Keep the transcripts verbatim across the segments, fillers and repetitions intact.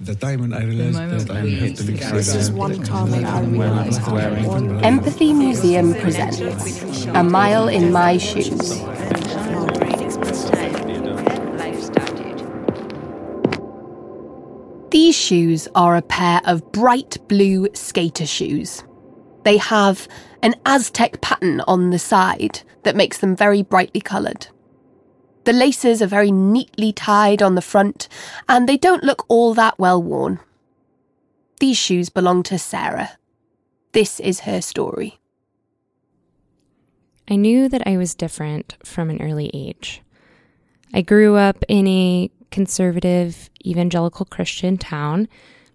the time when I realized that I have to be present. Empathy Museum presents A Mile in My Shoes. These shoes are a pair of bright blue skater shoes. They have an Aztec pattern on the side that makes them very brightly coloured. The laces are very neatly tied on the front, and they don't look all that well worn. These shoes belong to Sarah. This is her story. I knew that I was different from an early age. I grew up in a conservative, evangelical Christian town.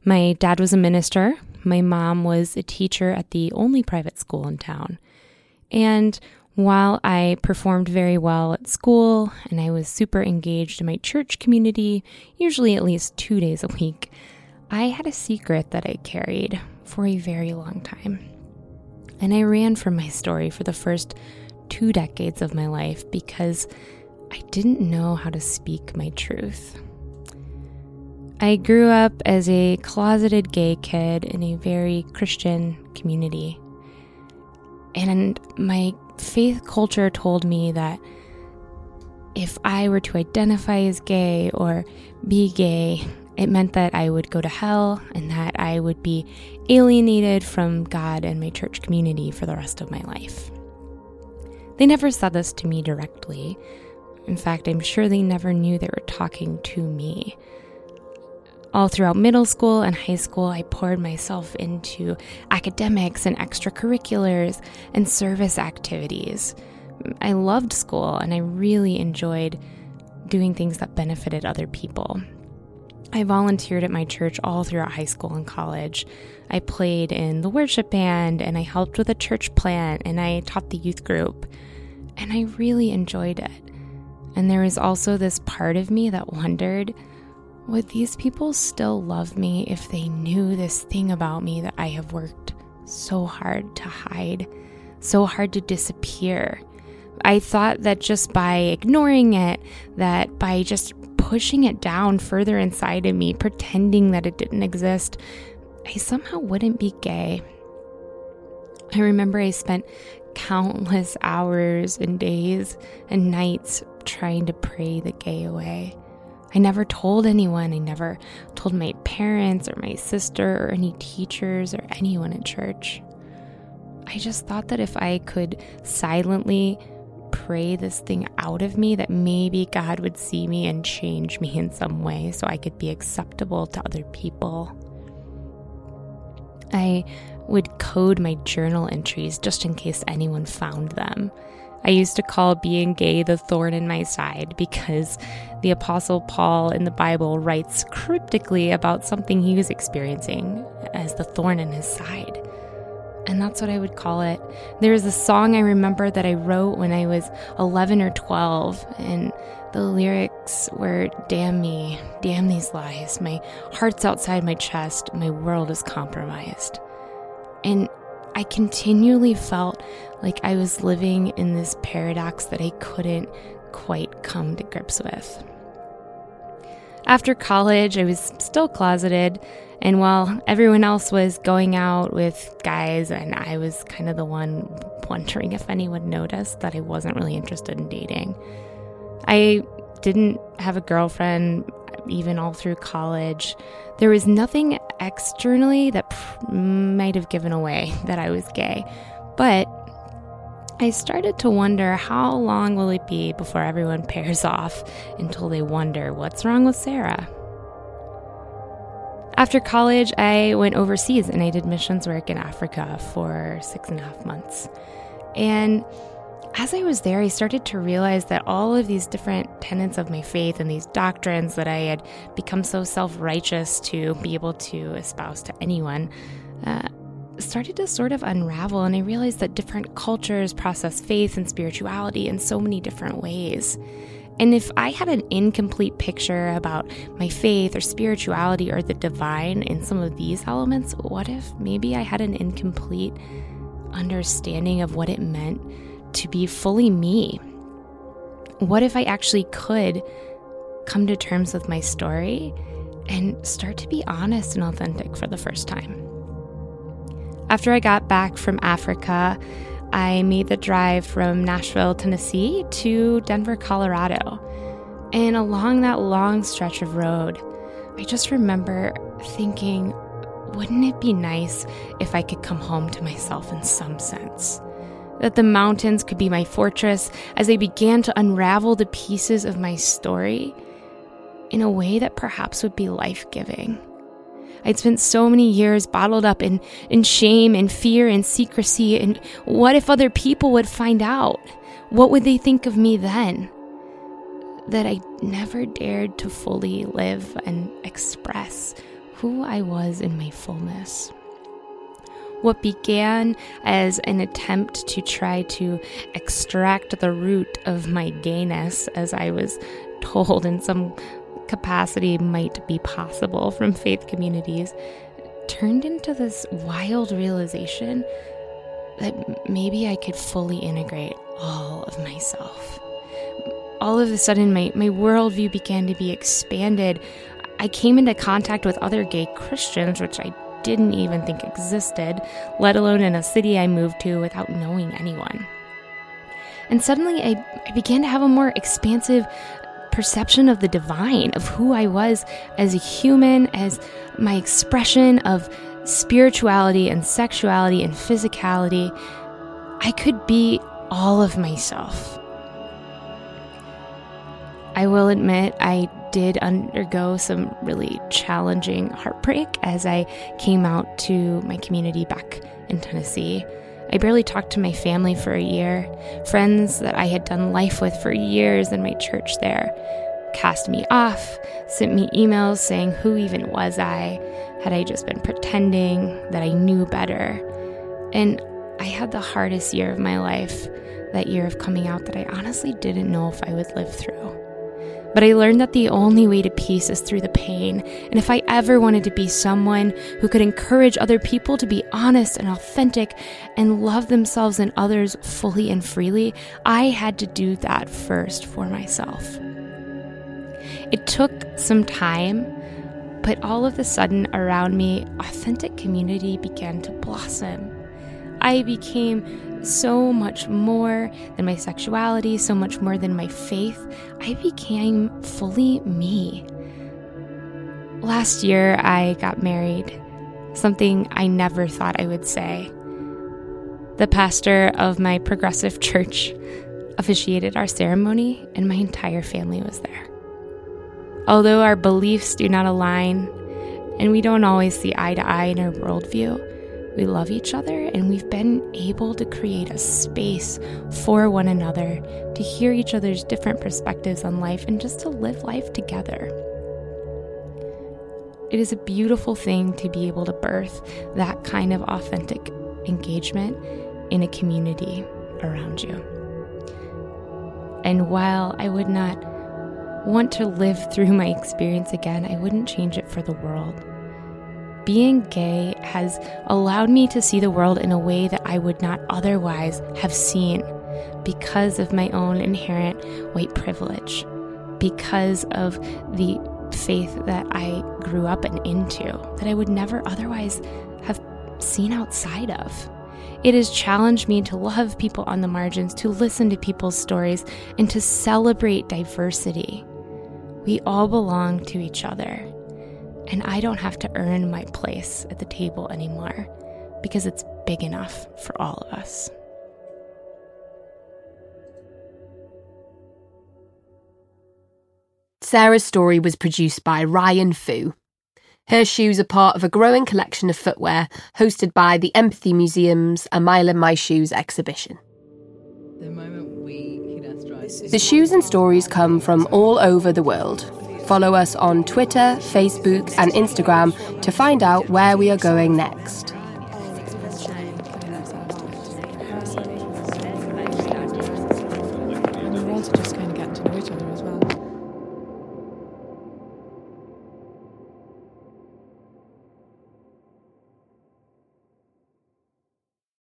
My dad was a minister. My mom was a teacher at the only private school in town. And while I performed very well at school and I was super engaged in my church community, usually at least two days a week, I had a secret that I carried for a very long time. And I ran from my story for the first two decades of my life because I didn't know how to speak my truth. I grew up as a closeted gay kid in a very Christian community. And my faith culture told me that if I were to identify as gay or be gay, it meant that I would go to hell and that I would be alienated from God and my church community for the rest of my life. They never said this to me directly. In fact, I'm sure they never knew they were talking to me. All throughout middle school and high school, I poured myself into academics and extracurriculars and service activities. I loved school and I really enjoyed doing things that benefited other people. I volunteered at my church all throughout high school and college. I played in the worship band and I helped with a church plant and I taught the youth group. And I really enjoyed it. And there was also this part of me that wondered, would these people still love me if they knew this thing about me that I have worked so hard to hide, so hard to disappear? I thought that just by ignoring it, that by just pushing it down further inside of me, pretending that it didn't exist, I somehow wouldn't be gay. I remember I spent countless hours and days and nights trying to pray the gay away. I never told anyone. I never told my parents or my sister or any teachers or anyone at church. I just thought that if I could silently pray this thing out of me, that maybe God would see me and change me in some way so I could be acceptable to other people. I would code my journal entries just in case anyone found them. I used to call being gay the thorn in my side because the Apostle Paul in the Bible writes cryptically about something he was experiencing as the thorn in his side. And that's what I would call it. There is a song I remember that I wrote when I was eleven or twelve, and the lyrics were, "Damn me, damn these lies. My heart's outside my chest. My world is compromised." And I continually felt like I was living in this paradox that I couldn't quite come to grips with. After college, I was still closeted, and while everyone else was going out with guys, and I was kind of the one wondering if anyone noticed that I wasn't really interested in dating. I didn't have a girlfriend even all through college. There was nothing externally that pr- might have given away that I was gay. But I started to wonder, how long will it be before everyone pairs off until they wonder what's wrong with Sarah? After college, I went overseas and I did missions work in Africa for six and a half months. And as I was there, I started to realize that all of these different tenets of my faith and these doctrines that I had become so self-righteous to be able to espouse to anyone uh, started to sort of unravel, and I realized that different cultures process faith and spirituality in so many different ways. And if I had an incomplete picture about my faith or spirituality or the divine in some of these elements, what if maybe I had an incomplete understanding of what it meant to be fully me? What if I actually could come to terms with my story and start to be honest and authentic for the first time. After I got back from Africa, I made the drive from Nashville, Tennessee to Denver, Colorado. And along that long stretch of road, I just remember thinking, wouldn't it be nice if I could come home to myself in some sense? That the mountains could be my fortress as they began to unravel the pieces of my story in a way that perhaps would be life-giving. I'd spent so many years bottled up in, in shame and fear and secrecy, and what if other people would find out? What would they think of me then? That I never dared to fully live and express who I was in my fullness. What began as an attempt to try to extract the root of my gayness, as I was told in some capacity might be possible from faith communities, turned into this wild realization that maybe I could fully integrate all of myself. All of a sudden, my, my worldview began to be expanded. I came into contact with other gay Christians, which I didn't even think existed, let alone in a city I moved to without knowing anyone. And suddenly, I, I began to have a more expansive perception of the divine, of who I was as a human, as my expression of spirituality and sexuality and physicality. I could be all of myself. I will admit I did undergo some really challenging heartbreak as I came out to my community back in Tennessee. I barely talked to my family for a year. Friends that I had done life with for years in my church there cast me off, sent me emails saying, who even was I? Had I just been pretending that I knew better? And I had the hardest year of my life, that year of coming out, that I honestly didn't know if I would live through. But I learned that the only way to peace is through the pain. And if I ever wanted to be someone who could encourage other people to be honest and authentic and love themselves and others fully and freely, I had to do that first for myself. It took some time, but all of a sudden around me, authentic community began to blossom. I became so much more than my sexuality, so much more than my faith. I became fully me. Last year, I got married, something I never thought I would say. The pastor of my progressive church officiated our ceremony, and my entire family was there. Although our beliefs do not align, and we don't always see eye to eye in our worldview, we love each other, and we've been able to create a space for one another, to hear each other's different perspectives on life, and just to live life together. It is a beautiful thing to be able to birth that kind of authentic engagement in a community around you. And while I would not want to live through my experience again, I wouldn't change it for the world. Being gay has allowed me to see the world in a way that I would not otherwise have seen because of my own inherent white privilege, because of the faith that I grew up and into, that I would never otherwise have seen outside of. It has challenged me to love people on the margins, to listen to people's stories, and to celebrate diversity. We all belong to each other. And I don't have to earn my place at the table anymore because it's big enough for all of us. Sarah's story was produced by Ryan Foo. Her shoes are part of a growing collection of footwear hosted by the Empathy Museum's A Mile in My Shoes exhibition. The moment we hit our strides, the shoes and stories come from all over the world. Follow us on Twitter, Facebook, and Instagram to find out where we are going next.